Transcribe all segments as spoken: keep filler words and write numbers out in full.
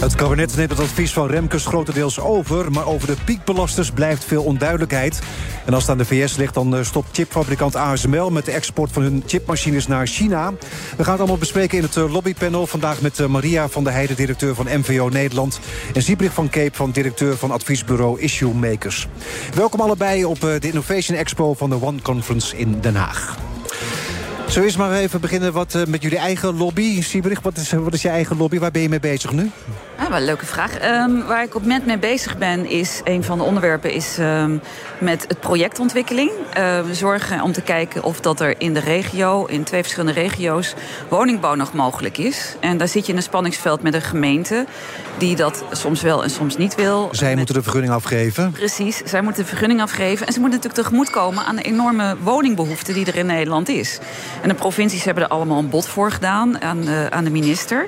Het kabinet neemt het advies van Remkes grotendeels over, maar over de piekbelasters blijft veel onduidelijkheid. En als het aan de V S ligt, dan stopt chipfabrikant A S M L met de export van hun chipmachines naar China. We gaan het allemaal bespreken in het lobbypanel. Vandaag met Maria van der Heijden, directeur van M V O Nederland. En Siebrich van Keep, van directeur van adviesbureau Issue Makers. Welkom allebei op de Innovation Expo van de One Conference in Den Haag. Zo is maar even beginnen wat uh, met jullie eigen lobby. Siebrich, wat is, wat is je eigen lobby? Waar ben je mee bezig nu? Ah, wel een leuke vraag. Um, waar ik op het moment mee bezig ben, is een van de onderwerpen is um, met het projectontwikkeling. Uh, we zorgen om te kijken of dat er in de regio, in twee verschillende regio's, woningbouw nog mogelijk is. En daar zit je in een spanningsveld met een gemeente die dat soms wel en soms niet wil. Zij met... moeten de vergunning afgeven. Precies, zij moeten de vergunning afgeven. En ze moeten natuurlijk tegemoetkomen aan de enorme woningbehoefte die er in Nederland is. En de provincies hebben er allemaal een bod voor gedaan aan, uh, aan de minister.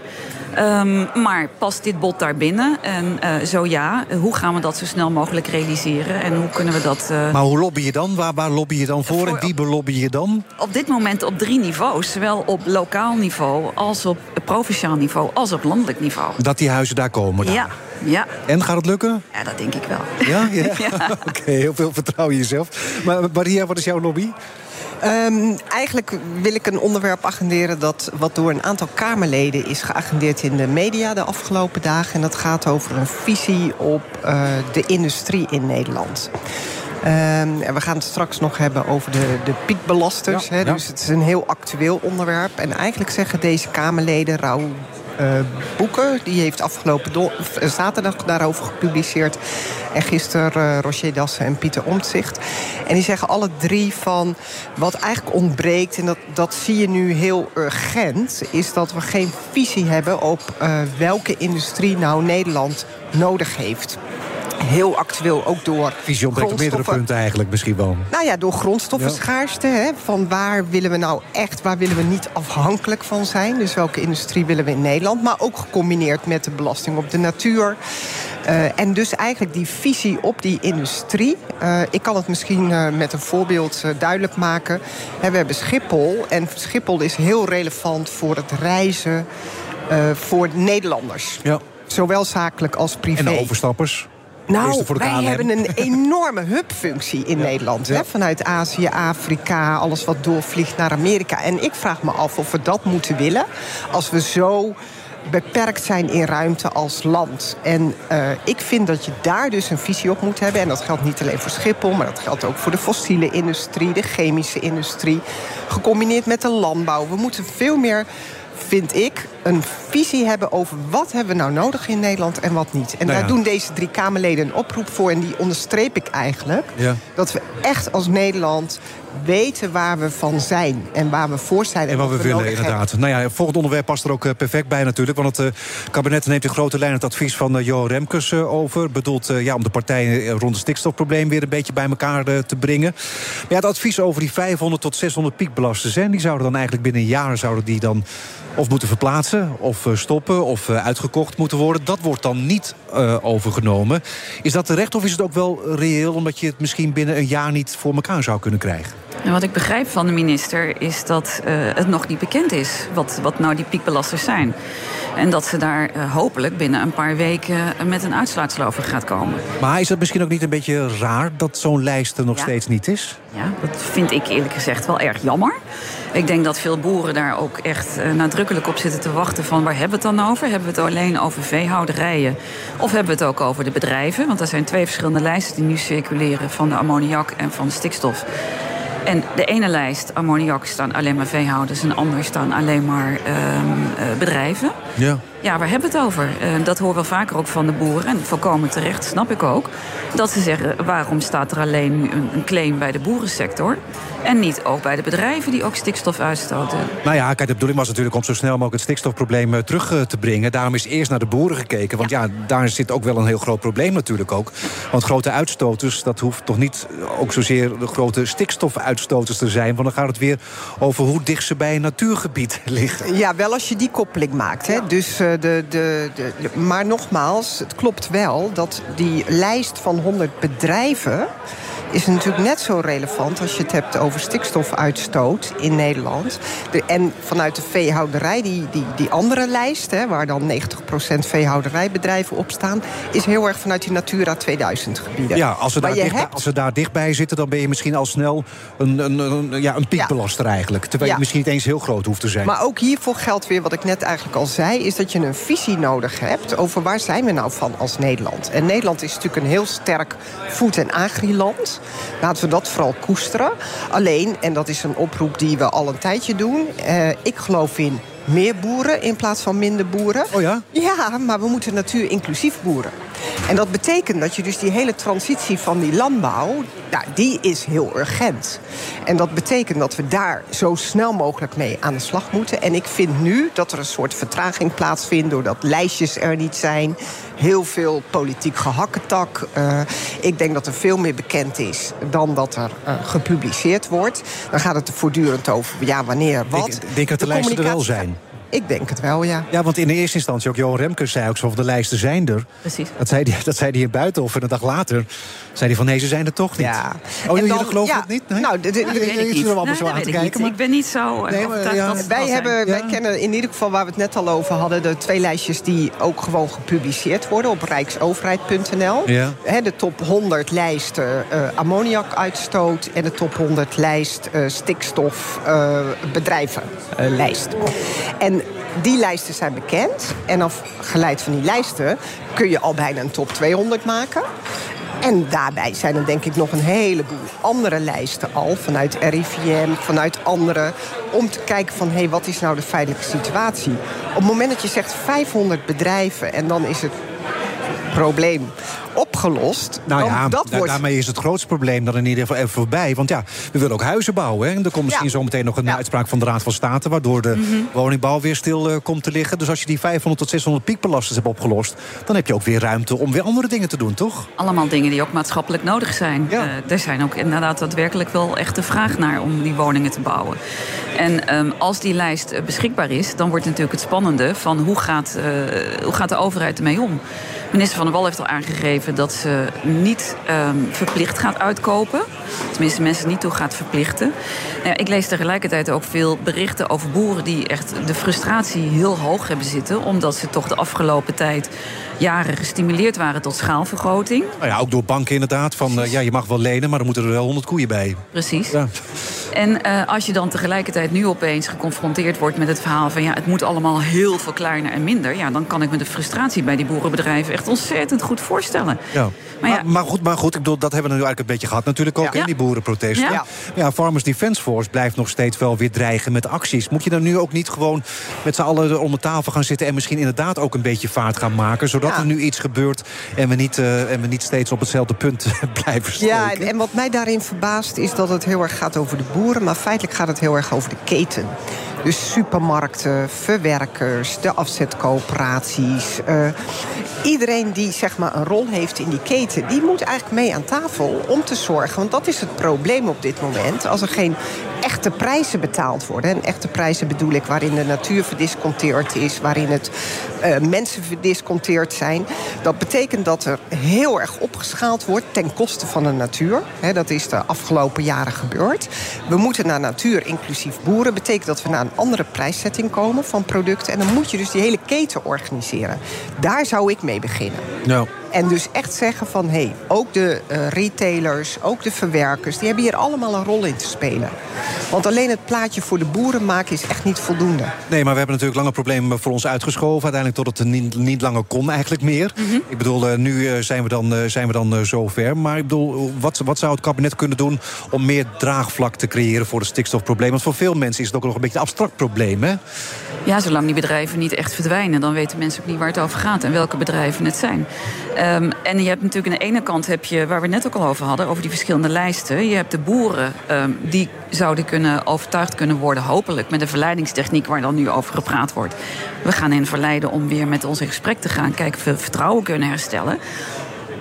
Um, maar past dit bod daar binnen? En uh, zo ja, hoe gaan we dat zo snel mogelijk realiseren? En hoe kunnen we dat... Uh... Maar hoe lobby je dan? Waar, waar lobby je dan voor? voor en wie belobby je dan? Op dit moment op drie niveaus. Zowel op lokaal niveau, als op provinciaal niveau, als op landelijk niveau. Dat die huizen daar komen? Dan. Ja. Ja. En gaat het lukken? Ja, dat denk ik wel. Ja? ja. ja. Oké, okay, heel veel vertrouwen in jezelf. Maar Maria, wat is jouw lobby? Um, eigenlijk wil ik een onderwerp agenderen dat wat door een aantal Kamerleden is geagendeerd in de media de afgelopen dagen. En dat gaat over een visie op uh, de industrie in Nederland. Um, en we gaan het straks nog hebben over de, de piekbelasters. Ja, he, ja. Dus het is een heel actueel onderwerp. En eigenlijk zeggen deze Kamerleden, Raoul uh, Boeken, die heeft afgelopen do- zaterdag daarover gepubliceerd. En gisteren uh, Roger Dassen en Pieter Omtzigt. En die zeggen alle drie van wat eigenlijk ontbreekt, en dat, dat zie je nu heel urgent, is dat we geen visie hebben op uh, welke industrie nou Nederland nodig heeft. Heel actueel, ook door visie ontbreekt op meerdere punten eigenlijk misschien wel. Nou ja, door grondstoffenschaarste. Ja. Van waar willen we nou echt, waar willen we niet afhankelijk van zijn? Dus welke industrie willen we in Nederland? Maar ook gecombineerd met de belasting op de natuur. Uh, en dus eigenlijk die visie op die industrie. Uh, ik kan het misschien uh, met een voorbeeld uh, duidelijk maken. He, we hebben Schiphol. En Schiphol is heel relevant voor het reizen uh, voor Nederlanders. Ja. Zowel zakelijk als privé. En de overstappers. Nou, wij K L M. Hebben een enorme hubfunctie in ja, Nederland. Ja. Hè? Vanuit Azië, Afrika, alles wat doorvliegt naar Amerika. En ik vraag me af of we dat moeten willen als we zo beperkt zijn in ruimte als land. En uh, ik vind dat je daar dus een visie op moet hebben. En dat geldt niet alleen voor Schiphol, maar dat geldt ook voor de fossiele industrie, de chemische industrie, gecombineerd met de landbouw. We moeten veel meer, vind ik, een visie hebben over wat hebben we nou nodig in Nederland en wat niet. En nou ja, daar doen deze drie Kamerleden een oproep voor. En die onderstreep ik eigenlijk. Ja. Dat we echt als Nederland weten waar we van zijn en waar we voor zijn. En, en wat we, we willen, inderdaad. Hebben. Nou ja, volgend onderwerp past er ook perfect bij natuurlijk. Want het uh, kabinet neemt in grote lijn het advies van uh, Jo Remkes uh, over. Bedoeld uh, ja, om de partijen rond het stikstofprobleem weer een beetje bij elkaar uh, te brengen. Maar ja, het advies over die vijfhonderd tot zeshonderd piekbelasters. Hè, die zouden dan eigenlijk binnen een jaar zouden die dan of moeten verplaatsen, of stoppen, of uitgekocht moeten worden. Dat wordt dan niet uh, overgenomen. Is dat terecht of is het ook wel reëel, omdat je het misschien binnen een jaar niet voor elkaar zou kunnen krijgen? En wat ik begrijp van de minister is dat uh, het nog niet bekend is wat, wat nou die piekbelasters zijn. En dat ze daar uh, hopelijk binnen een paar weken met een uitsluitsel over gaat komen. Maar is dat misschien ook niet een beetje raar dat zo'n lijst er nog ja. steeds niet is? Ja, dat vind ik eerlijk gezegd wel erg jammer. Ik denk dat veel boeren daar ook echt uh, nadrukkelijk op zitten te wachten van waar hebben we het dan over? Hebben we het alleen over veehouderijen? Of hebben we het ook over de bedrijven? Want er zijn twee verschillende lijsten die nu circuleren van de ammoniak en van de stikstof. En de ene lijst, ammoniak, staan alleen maar veehouders. En de andere staan alleen maar uh, bedrijven. Ja. Ja, waar hebben we het over? Uh, dat horen we vaker ook van de boeren. En volkomen terecht, snap ik ook. Dat ze zeggen, waarom staat er alleen nu een, een claim bij de boerensector? En niet ook bij de bedrijven die ook stikstof uitstoten. Nou ja, kijk, de bedoeling was natuurlijk om zo snel mogelijk het stikstofprobleem terug te brengen. Daarom is eerst naar de boeren gekeken. Want ja, ja daar zit ook wel een heel groot probleem natuurlijk ook. Want grote uitstoters, dat hoeft toch niet ook zozeer de grote stikstofuitstoters uitstoters te zijn. Want dan gaat het weer over hoe dicht ze bij een natuurgebied liggen. Ja, wel als je die koppeling maakt. Hè. Ja. Dus, uh, de, de, de, de, maar nogmaals, het klopt wel dat die lijst van honderd bedrijven is natuurlijk net zo relevant als je het hebt over stikstofuitstoot in Nederland. De, en vanuit de veehouderij, die, die, die andere lijst, hè, waar dan negentig procent veehouderijbedrijven op staan, is heel erg vanuit die Natura tweeduizend gebieden. Ja, als ze, daar, dicht, hebt... als ze daar dichtbij zitten, dan ben je misschien al snel een, een, een, ja, een piekbelaster ja. eigenlijk. Terwijl ja. je misschien niet eens heel groot hoeft te zijn. Maar ook hiervoor geldt weer wat ik net eigenlijk al zei, is dat je een visie nodig hebt over waar zijn we nou van als Nederland. En Nederland is natuurlijk een heel sterk food- en agriland. Laten we dat vooral koesteren. Alleen, en dat is een oproep die we al een tijdje doen, eh, ik geloof in meer boeren in plaats van minder boeren. Oh ja? Ja, maar we moeten natuur inclusief boeren. En dat betekent dat je dus die hele transitie van die landbouw, nou, die is heel urgent. En dat betekent dat we daar zo snel mogelijk mee aan de slag moeten. En ik vind nu dat er een soort vertraging plaatsvindt doordat lijstjes er niet zijn. Heel veel politiek gehakketak. Uh, ik denk dat er veel meer bekend is dan dat er uh, gepubliceerd wordt. Dan gaat het er voortdurend over, ja, wanneer, wat. Ik denk dat de, de lijsten er wel zijn. Ik denk het wel, ja. Ja, want in de eerste instantie, ook Johan Remkes zei ook zo van de lijsten zijn er. Precies. Dat zei hij, dat zei hij in Buitenhof en een dag later zei hij van nee, ze zijn er toch niet. Ja. Oh, jullie geloven ja. het niet? Nee? Nou, d- d- nou, ik zit er allemaal zo aan te kijken. Ik ben niet zo... Wij kennen in ieder geval, waar we het net al over hadden, de twee lijstjes die ook gewoon gepubliceerd worden op rijksoverheid punt n l. Ja. He, de top honderd lijst uh, ammoniakuitstoot en de top honderd lijst uh, stikstofbedrijvenlijst. Uh, en die lijsten zijn bekend. En afgeleid van die lijsten kun je al bijna een top tweehonderd maken. En daarbij zijn er denk ik nog een heleboel andere lijsten al, vanuit R I V M, vanuit andere, om te kijken van, hé, hey, wat is nou de feitelijke situatie? Op het moment dat je zegt vijfhonderd bedrijven en dan is het probleem opgelost. Nou ja, dat wordt... daarmee is het grootste probleem dan in ieder geval even voorbij. Want ja, we willen ook huizen bouwen. Hè? En er komt misschien ja. zo meteen nog een ja. uitspraak van de Raad van State, waardoor de mm-hmm. woningbouw weer stil uh, komt te liggen. Dus als je die vijfhonderd tot zeshonderd piekbelasters hebt opgelost, dan heb je ook weer ruimte om weer andere dingen te doen, toch? Allemaal dingen die ook maatschappelijk nodig zijn. Ja. Uh, er zijn ook inderdaad daadwerkelijk wel echt de vraag naar om die woningen te bouwen. En um, als die lijst beschikbaar is, dan wordt natuurlijk het spannende van hoe gaat, uh, hoe gaat de overheid ermee om? Minister Van der Wal heeft al aangegeven dat ze niet um, verplicht gaat uitkopen. Tenminste, mensen niet toe gaat verplichten. Nou, ik lees tegelijkertijd ook veel berichten over boeren die echt de frustratie heel hoog hebben zitten, omdat ze toch de afgelopen tijd jaren gestimuleerd waren tot schaalvergroting. Nou ja, ook door banken inderdaad. Van uh, ja, je mag wel lenen, maar dan moeten er wel honderd koeien bij. Precies. Ja. En uh, als je dan tegelijkertijd nu opeens geconfronteerd wordt met het verhaal van ja, het moet allemaal heel veel kleiner en minder. Ja, dan kan ik me de frustratie bij die boerenbedrijven echt ontzettend goed voorstellen. Ja. Maar, ja. Maar, maar goed, maar goed, ik bedoel, dat hebben we nu eigenlijk een beetje gehad natuurlijk ook ja. in die boerenprotesten. Ja. Ja. ja, Farmers Defense Force blijft nog steeds wel weer dreigen met acties. Moet je dan nu ook niet gewoon met z'n allen om de tafel gaan zitten en misschien inderdaad ook een beetje vaart gaan maken, zodat ja. er nu iets gebeurt en we niet, uh, en we niet steeds op hetzelfde punt blijven steken? Ja, en, en wat mij daarin verbaast is dat het heel erg gaat over de boeren, maar feitelijk gaat het heel erg over de keten. Dus supermarkten, verwerkers, de afzetcoöperaties. Uh, iedereen die zeg maar een rol heeft in die keten, die moet eigenlijk mee aan tafel om te zorgen. Want dat is het probleem op dit moment. Als er geen echte prijzen betaald worden. En echte prijzen bedoel ik waarin de natuur verdisconteerd is, waarin het uh, mensen verdisconteerd zijn. Dat betekent dat er heel erg opgeschaald wordt ten koste van de natuur. He, dat is de afgelopen jaren gebeurd. We moeten naar natuur inclusief boeren. Betekent dat we naar een andere prijszetting komen van producten. En dan moet je dus die hele keten organiseren. Daar zou ik mee beginnen. Nou. En dus echt zeggen van, hé, hey, ook de uh, retailers, ook de verwerkers, die hebben hier allemaal een rol in te spelen. Want alleen het plaatje voor de boeren maken is echt niet voldoende. Nee, maar we hebben natuurlijk lange problemen voor ons uitgeschoven. Uiteindelijk tot het niet, niet langer kon eigenlijk meer. Mm-hmm. Ik bedoel, uh, nu uh, zijn we dan, uh, zijn we dan uh, zover. Maar ik bedoel, wat, wat zou het kabinet kunnen doen om meer draagvlak te creëren voor het stikstofprobleem? Want voor veel mensen is het ook nog een beetje een abstract probleem, hè? Ja, zolang die bedrijven niet echt verdwijnen, dan weten mensen ook niet waar het over gaat en welke bedrijven het zijn. Um, en je hebt natuurlijk aan de ene kant, heb je, waar we net ook al over hadden, over die verschillende lijsten. Je hebt de boeren um, die zouden kunnen overtuigd kunnen worden, hopelijk, met de verleidingstechniek waar dan nu over gepraat wordt. We gaan hen verleiden om weer met ons in gesprek te gaan, kijken of we vertrouwen kunnen herstellen.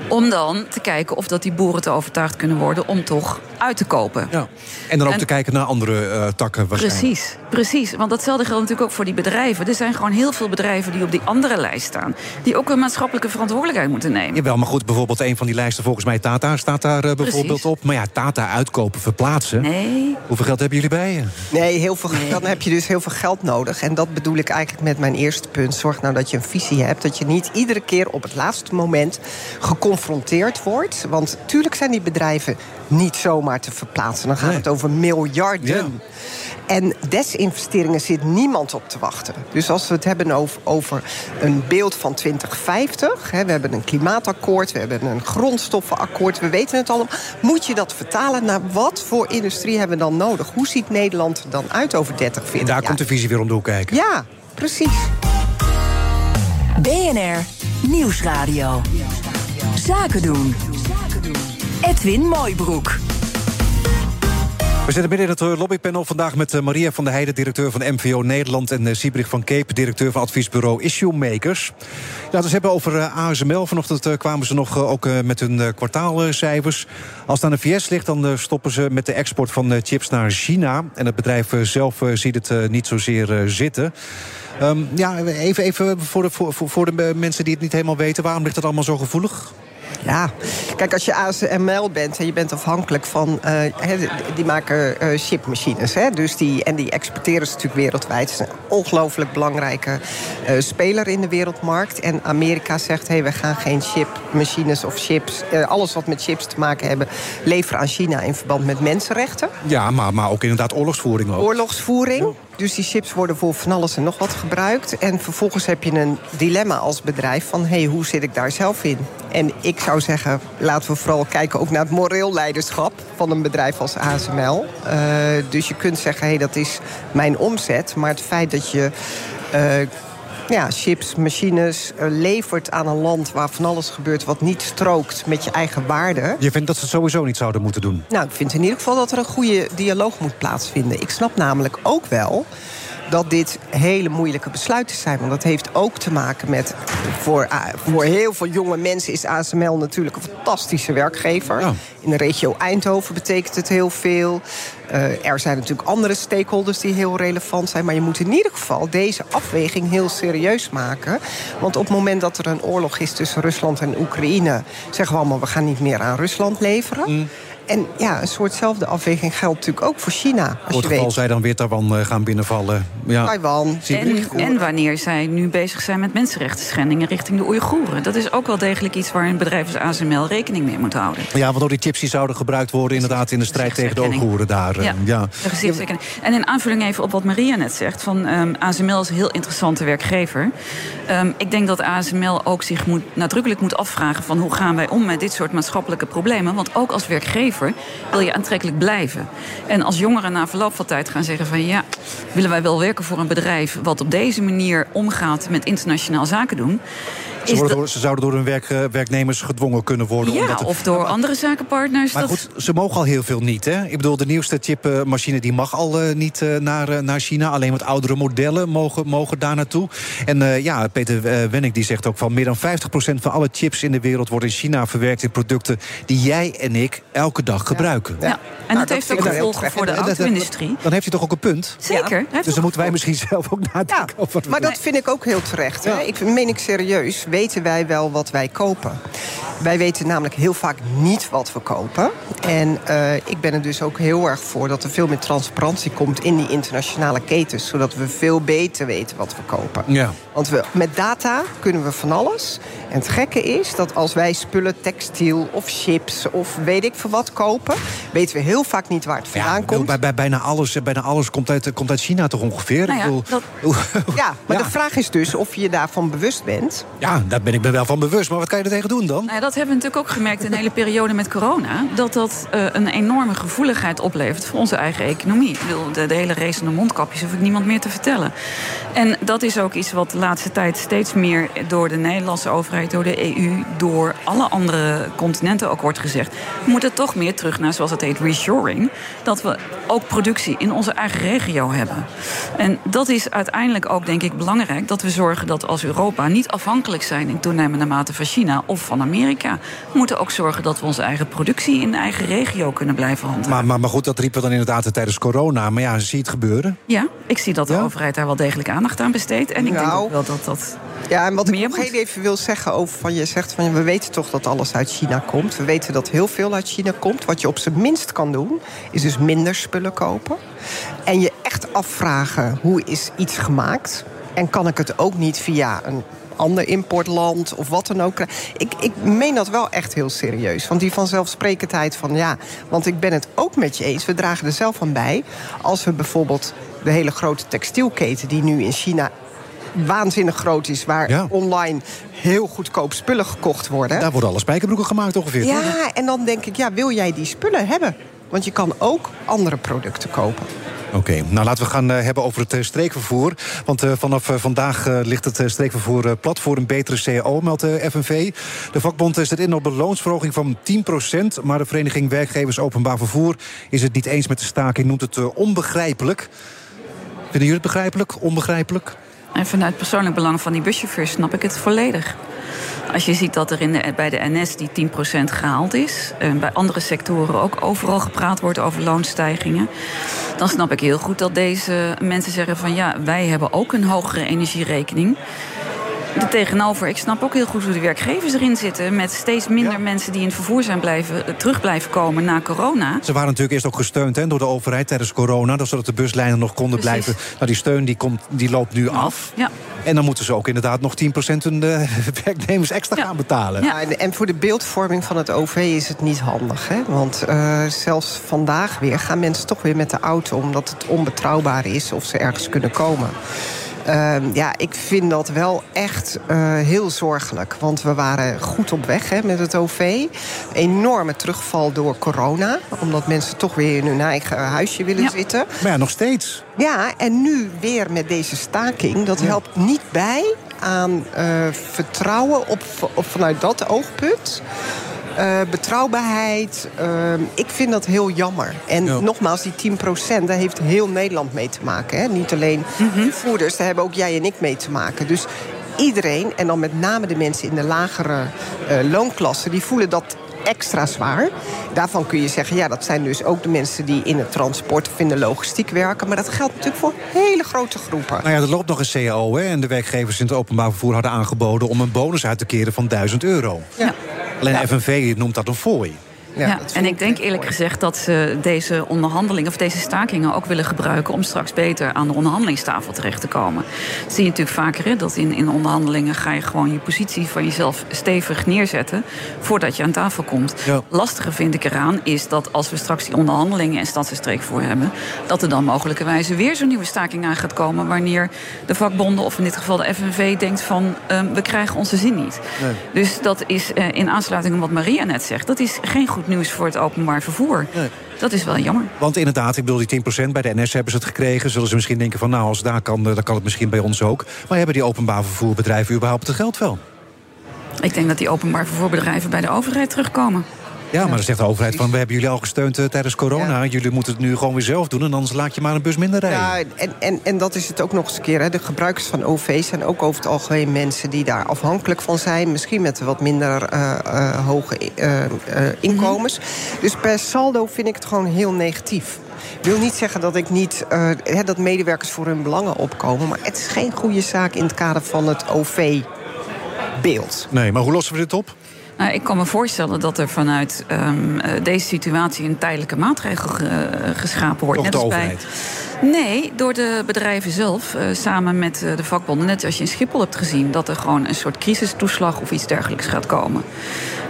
Om dan te kijken of dat die boeren te overtuigd kunnen worden om toch uit te kopen. Ja. En dan ook en, te kijken naar andere uh, takken waarschijnlijk. Precies, precies. Want datzelfde geldt natuurlijk ook voor die bedrijven. Er zijn gewoon heel veel bedrijven die op die andere lijst staan, die ook een maatschappelijke verantwoordelijkheid moeten nemen. Jawel, maar goed, bijvoorbeeld een van die lijsten, volgens mij Tata, staat daar uh, bijvoorbeeld precies. op. Maar ja, Tata uitkopen, verplaatsen. Nee. Hoeveel geld hebben jullie bij je? Nee, heel veel, nee, dan heb je dus heel veel geld nodig. En dat bedoel ik eigenlijk met mijn eerste punt. Zorg nou dat je een visie hebt, dat je niet iedere keer op het laatste moment geconfronteerd wordt. Want tuurlijk zijn die bedrijven niet zomaar te verplaatsen. Dan gaat nee. het over miljarden. Ja. En desinvesteringen zit niemand op te wachten. Dus als we het hebben over, over een beeld van twintig vijftig... Hè, we hebben een klimaatakkoord, we hebben een grondstoffenakkoord, we weten het allemaal, moet je dat vertalen naar wat voor industrie hebben we dan nodig? Hoe ziet Nederland er dan uit over dertig, veertig En daar jaar? Komt de visie weer om de hoek kijken. Ja, precies. B N R Nieuwsradio. Zaken doen. Edwin Mooibroek. We zitten midden in het lobbypanel vandaag met Maria van der Heijden, directeur van M V O Nederland, en Siebrich van Keep, directeur van adviesbureau Issue Makers. Laten we het hebben over A S M L. Vanochtend kwamen ze nog ook met hun kwartaalcijfers. Als het aan de V S ligt, dan stoppen ze met de export van chips naar China. En het bedrijf zelf ziet het niet zozeer zitten. Um, ja, even, even voor, de, voor, voor de mensen die het niet helemaal weten, waarom ligt dat allemaal zo gevoelig? Ja, kijk, als je A S M L bent en je bent afhankelijk van... Uh, he, die maken uh, chipmachines, hè, dus die, en die exporteren ze natuurlijk wereldwijd. Het is een ongelooflijk belangrijke uh, speler in de wereldmarkt. En Amerika zegt, hé, hey, we gaan geen chipmachines of chips... Uh, alles wat met chips te maken hebben, leveren aan China in verband met mensenrechten. Ja, maar, maar ook inderdaad oorlogsvoering ook. Oorlogsvoering. Ja. Dus die chips worden voor van alles en nog wat gebruikt. En vervolgens heb je een dilemma als bedrijf van... hé, hey, hoe zit ik daar zelf in? En ik zou zeggen, laten we vooral kijken ook naar het moreel leiderschap... van een bedrijf als A S M L. Uh, dus je kunt zeggen, hé, hey, dat is mijn omzet. Maar het feit dat je... Uh, Ja, chips, machines, uh, levert aan een land waar van alles gebeurt wat niet strookt met je eigen waarde. Je vindt dat ze het sowieso niet zouden moeten doen? Nou, ik vind in ieder geval dat er een goede dialoog moet plaatsvinden. Ik snap namelijk ook wel dat dit hele moeilijke besluiten zijn. Want dat heeft ook te maken met... Voor, voor heel veel jonge mensen is A S M L natuurlijk een fantastische werkgever. Ja. In de regio Eindhoven betekent het heel veel. Uh, er zijn natuurlijk andere stakeholders die heel relevant zijn. Maar je moet in ieder geval deze afweging heel serieus maken. Want op het moment dat er een oorlog is tussen Rusland en Oekraïne... zeggen we allemaal, we gaan niet meer aan Rusland leveren... Mm. En ja, een soortzelfde afweging geldt natuurlijk ook voor China. Als je weet. Zij dan weer Taiwan gaan binnenvallen. Ja. Taiwan. En, en wanneer zij nu bezig zijn met mensenrechtenschendingen richting de Oeigoeren. Dat is ook wel degelijk iets waar een bedrijf als A S M L rekening mee moet houden. Ja, want ook die chips die zouden gebruikt worden inderdaad in de strijd tegen de Oeigoeren daar. Ja, ja. De en in aanvulling even op wat Maria net zegt, van um, A S M L is een heel interessante werkgever. Um, ik denk dat A S M L ook zich moet, nadrukkelijk moet afvragen van hoe gaan wij om met dit soort maatschappelijke problemen. Want ook als werkgever wil je aantrekkelijk blijven. En als jongeren na verloop van tijd gaan zeggen van... ja, willen wij wel werken voor een bedrijf... wat op deze manier omgaat met internationaal zaken doen... Ze, worden door, ze zouden door hun werk, werknemers gedwongen kunnen worden. Ja, omdat het, of door maar, andere zakenpartners. Maar dat... goed, ze mogen al heel veel niet. Hè? Ik bedoel, de nieuwste chipmachine die mag al uh, niet uh, naar, uh, naar China. Alleen wat oudere modellen mogen, mogen daar naartoe. En uh, ja, Peter uh, Wenning die zegt ook van... meer dan vijftig procent van alle chips in de wereld worden in China verwerkt... in producten die jij en ik elke dag gebruiken. Ja, ja. En nou, dat, dat heeft ook gevolgen voor de auto-industrie. Dan heeft hij toch ook een punt? Zeker. Ja. Dus dan moeten wij misschien zelf ook nadenken. Ja, maar dat vind ik ook heel terecht. Ja. Hè? Ik meen ik serieus... weten wij wel wat wij kopen. Wij weten namelijk heel vaak niet wat we kopen. En uh, ik ben er dus ook heel erg voor dat er veel meer transparantie komt... in die internationale ketens, zodat we veel beter weten wat we kopen. Ja. Want we, met data kunnen we van alles. En het gekke is dat als wij spullen, textiel of chips... of weet ik veel wat kopen, weten we heel vaak niet waar het vandaan ja, komt. Bij, bij, bijna alles, bijna alles komt, uit, komt uit China toch ongeveer? Nou ja, bedoel... dat... ja, maar ja. de vraag is dus of je daarvan bewust bent... Ja. Daar ben ik me wel van bewust, maar wat kan je er tegen doen dan? Nou ja, dat hebben we natuurlijk ook gemerkt in de hele periode met corona... dat dat uh, een enorme gevoeligheid oplevert voor onze eigen economie. Ik bedoel, de, de hele race om de mondkapjes hoef ik niemand meer te vertellen. En dat is ook iets wat de laatste tijd steeds meer door de Nederlandse overheid... door de E U, door alle andere continenten ook wordt gezegd. We moeten toch meer terug naar, zoals het heet, reshoring... dat we ook productie in onze eigen regio hebben. En dat is uiteindelijk ook, denk ik, belangrijk... dat we zorgen dat als Europa niet afhankelijk zijn... in toenemende mate van China of van Amerika... denk, ja, we moeten ook zorgen dat we onze eigen productie in eigen regio kunnen blijven handhaven. Maar, maar, maar goed, dat riepen we dan inderdaad tijdens corona. Maar ja, zie je het gebeuren? Ja, ik zie dat de ja. overheid daar wel degelijk aandacht aan besteedt. En ik nou, denk ook wel dat dat Ja, en wat ik nog heel even wil zeggen over van je zegt van we weten toch dat alles uit China komt. We weten dat heel veel uit China komt. Wat je op zijn minst kan doen, is dus minder spullen kopen. En je echt afvragen hoe is iets gemaakt. En kan ik het ook niet via een ander importland of wat dan ook. Ik, ik meen dat wel echt heel serieus. Want die vanzelfsprekendheid van ja, want ik ben het ook met je eens. We dragen er zelf aan bij. Als we bijvoorbeeld de hele grote textielketen die nu in China waanzinnig groot is, waar ja. online heel goedkoop spullen gekocht worden. Daar worden alle spijkerbroeken gemaakt ongeveer. Ja, toch? En dan denk ik, ja, wil jij die spullen hebben? Want je kan ook andere producten kopen. Oké, okay, nou laten we gaan uh, hebben over het uh, streekvervoer. Want uh, vanaf uh, vandaag uh, ligt het uh, streekvervoer uh, plat voor een betere C A O, meldt de uh, F N V. De vakbond uh, zet in op een loonsverhoging van tien procent... maar de Vereniging Werkgevers Openbaar Vervoer is het niet eens met de staking, noemt het uh, onbegrijpelijk. Vinden jullie het begrijpelijk, onbegrijpelijk? En vanuit persoonlijk belang van die buschauffeurs snap ik het volledig. Als je ziet dat er in de, bij de N S die tien procent gehaald is, en bij andere sectoren ook overal gepraat wordt over loonstijgingen, dan snap ik heel goed dat deze mensen zeggen van ja, wij hebben ook een hogere energierekening. De tegenover, ik snap ook heel goed hoe de werkgevers erin zitten, met steeds minder ja. mensen die in het vervoer zijn blijven, terug blijven komen na corona. Ze waren natuurlijk eerst ook gesteund hè, door de overheid tijdens corona, dus zodat de buslijnen nog konden Precies. blijven. Nou, die steun die komt, die loopt nu af. af. Ja. En dan moeten ze ook inderdaad nog tien procent hun uh, werknemers extra ja. gaan betalen. Ja. Ja, en voor de beeldvorming van het O V is het niet handig. Hè? Want uh, zelfs vandaag weer gaan mensen toch weer met de auto, omdat het onbetrouwbaar is of ze ergens kunnen komen. Uh, ja, ik vind dat wel echt uh, heel zorgelijk. Want we waren goed op weg hè, met het O V. Enorme terugval door corona. Omdat mensen toch weer in hun eigen huisje willen ja. zitten. Maar ja, nog steeds. Ja, en nu weer met deze staking. Dat helpt niet bij aan uh, vertrouwen op, op vanuit dat oogpunt. Uh, betrouwbaarheid. Uh, ik vind dat heel jammer. En ja. nogmaals, die tien procent, daar heeft heel Nederland mee te maken. Hè? Niet alleen mm-hmm. voerders, daar hebben ook jij en ik mee te maken. Dus iedereen, en dan met name de mensen in de lagere uh, loonklassen, die voelen dat extra zwaar. Daarvan kun je zeggen, ja, dat zijn dus ook de mensen die in het transport of in de logistiek werken. Maar dat geldt natuurlijk voor hele grote groepen. Nou ja, er loopt nog een C A O, hè? En de werkgevers in het openbaar vervoer hadden aangeboden om een bonus uit te keren van duizend euro. Ja. Alleen de F N V noemt dat een fooi. Ja, ja, en ik denk eerlijk gezegd dat ze deze onderhandelingen of deze stakingen ook willen gebruiken om straks beter aan de onderhandelingstafel terecht te komen. Dat zie je natuurlijk vaker, hè, dat in, in onderhandelingen ga je gewoon je positie van jezelf stevig neerzetten voordat je aan tafel komt. Ja. Lastige vind ik eraan is dat als we straks die onderhandelingen en stads- en streekvervoer hebben, dat er dan mogelijkerwijze weer zo'n nieuwe staking aan gaat komen wanneer de vakbonden of in dit geval de F N V denkt van um, we krijgen onze zin niet. Nee. Dus dat is uh, in aansluiting op wat Maria net zegt, dat is geen goed nieuws voor het openbaar vervoer. Nee. Dat is wel jammer. Want inderdaad, ik bedoel, die tien procent bij de N S hebben ze het gekregen. Zullen ze misschien denken van, nou, als het daar kan, dan kan het misschien bij ons ook. Maar hebben die openbaar vervoerbedrijven überhaupt het geld wel? Ik denk dat die openbaar vervoerbedrijven bij de overheid terugkomen. Ja, maar dan zegt de overheid van, we hebben jullie al gesteund uh, tijdens corona. Ja. Jullie moeten het nu gewoon weer zelf doen en anders laat je maar een bus minder rijden. Ja, en, en, en dat is het ook nog eens een keer. Hè. De gebruikers van O V zijn ook over het algemeen mensen die daar afhankelijk van zijn. Misschien met wat minder uh, uh, hoge uh, uh, inkomens. Mm-hmm. Dus per saldo vind ik het gewoon heel negatief. Ik wil niet zeggen dat ik niet uh, hè, dat medewerkers voor hun belangen opkomen. Maar het is geen goede zaak in het kader van het O V-beeld. Nee, maar hoe lossen we dit op? Nou, ik kan me voorstellen dat er vanuit um, deze situatie een tijdelijke maatregel ge- geschapen wordt. Door de overheid? Nee, door de bedrijven zelf, uh, samen met de vakbonden. Net als je in Schiphol hebt gezien, dat er gewoon een soort crisistoeslag of iets dergelijks gaat komen.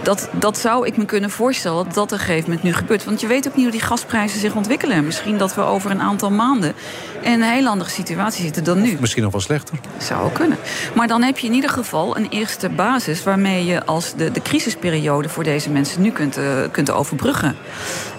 Dat, dat zou ik me kunnen voorstellen dat dat op een gegeven moment nu gebeurt. Want je weet ook niet hoe die gasprijzen zich ontwikkelen. Misschien dat we over een aantal maanden in een heel andere situatie zitten dan nu. Of misschien nog wel slechter. Zou kunnen. Maar dan heb je in ieder geval een eerste basis waarmee je als de, de crisisperiode voor deze mensen nu kunt, uh, kunt overbruggen.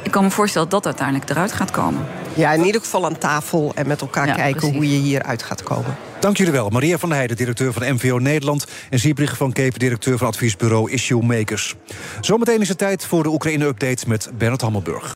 Ik kan me voorstellen dat dat uiteindelijk eruit gaat komen. Ja, in ieder geval aan tafel en met elkaar ja, kijken precies. hoe je hieruit gaat komen. Dank jullie wel. Maria van der Heijden, directeur van M V O Nederland... en Siebrich van Kepen, directeur van adviesbureau Issue Makers. Zometeen is het tijd voor de Oekraïne-update met Bernard Hammelburg.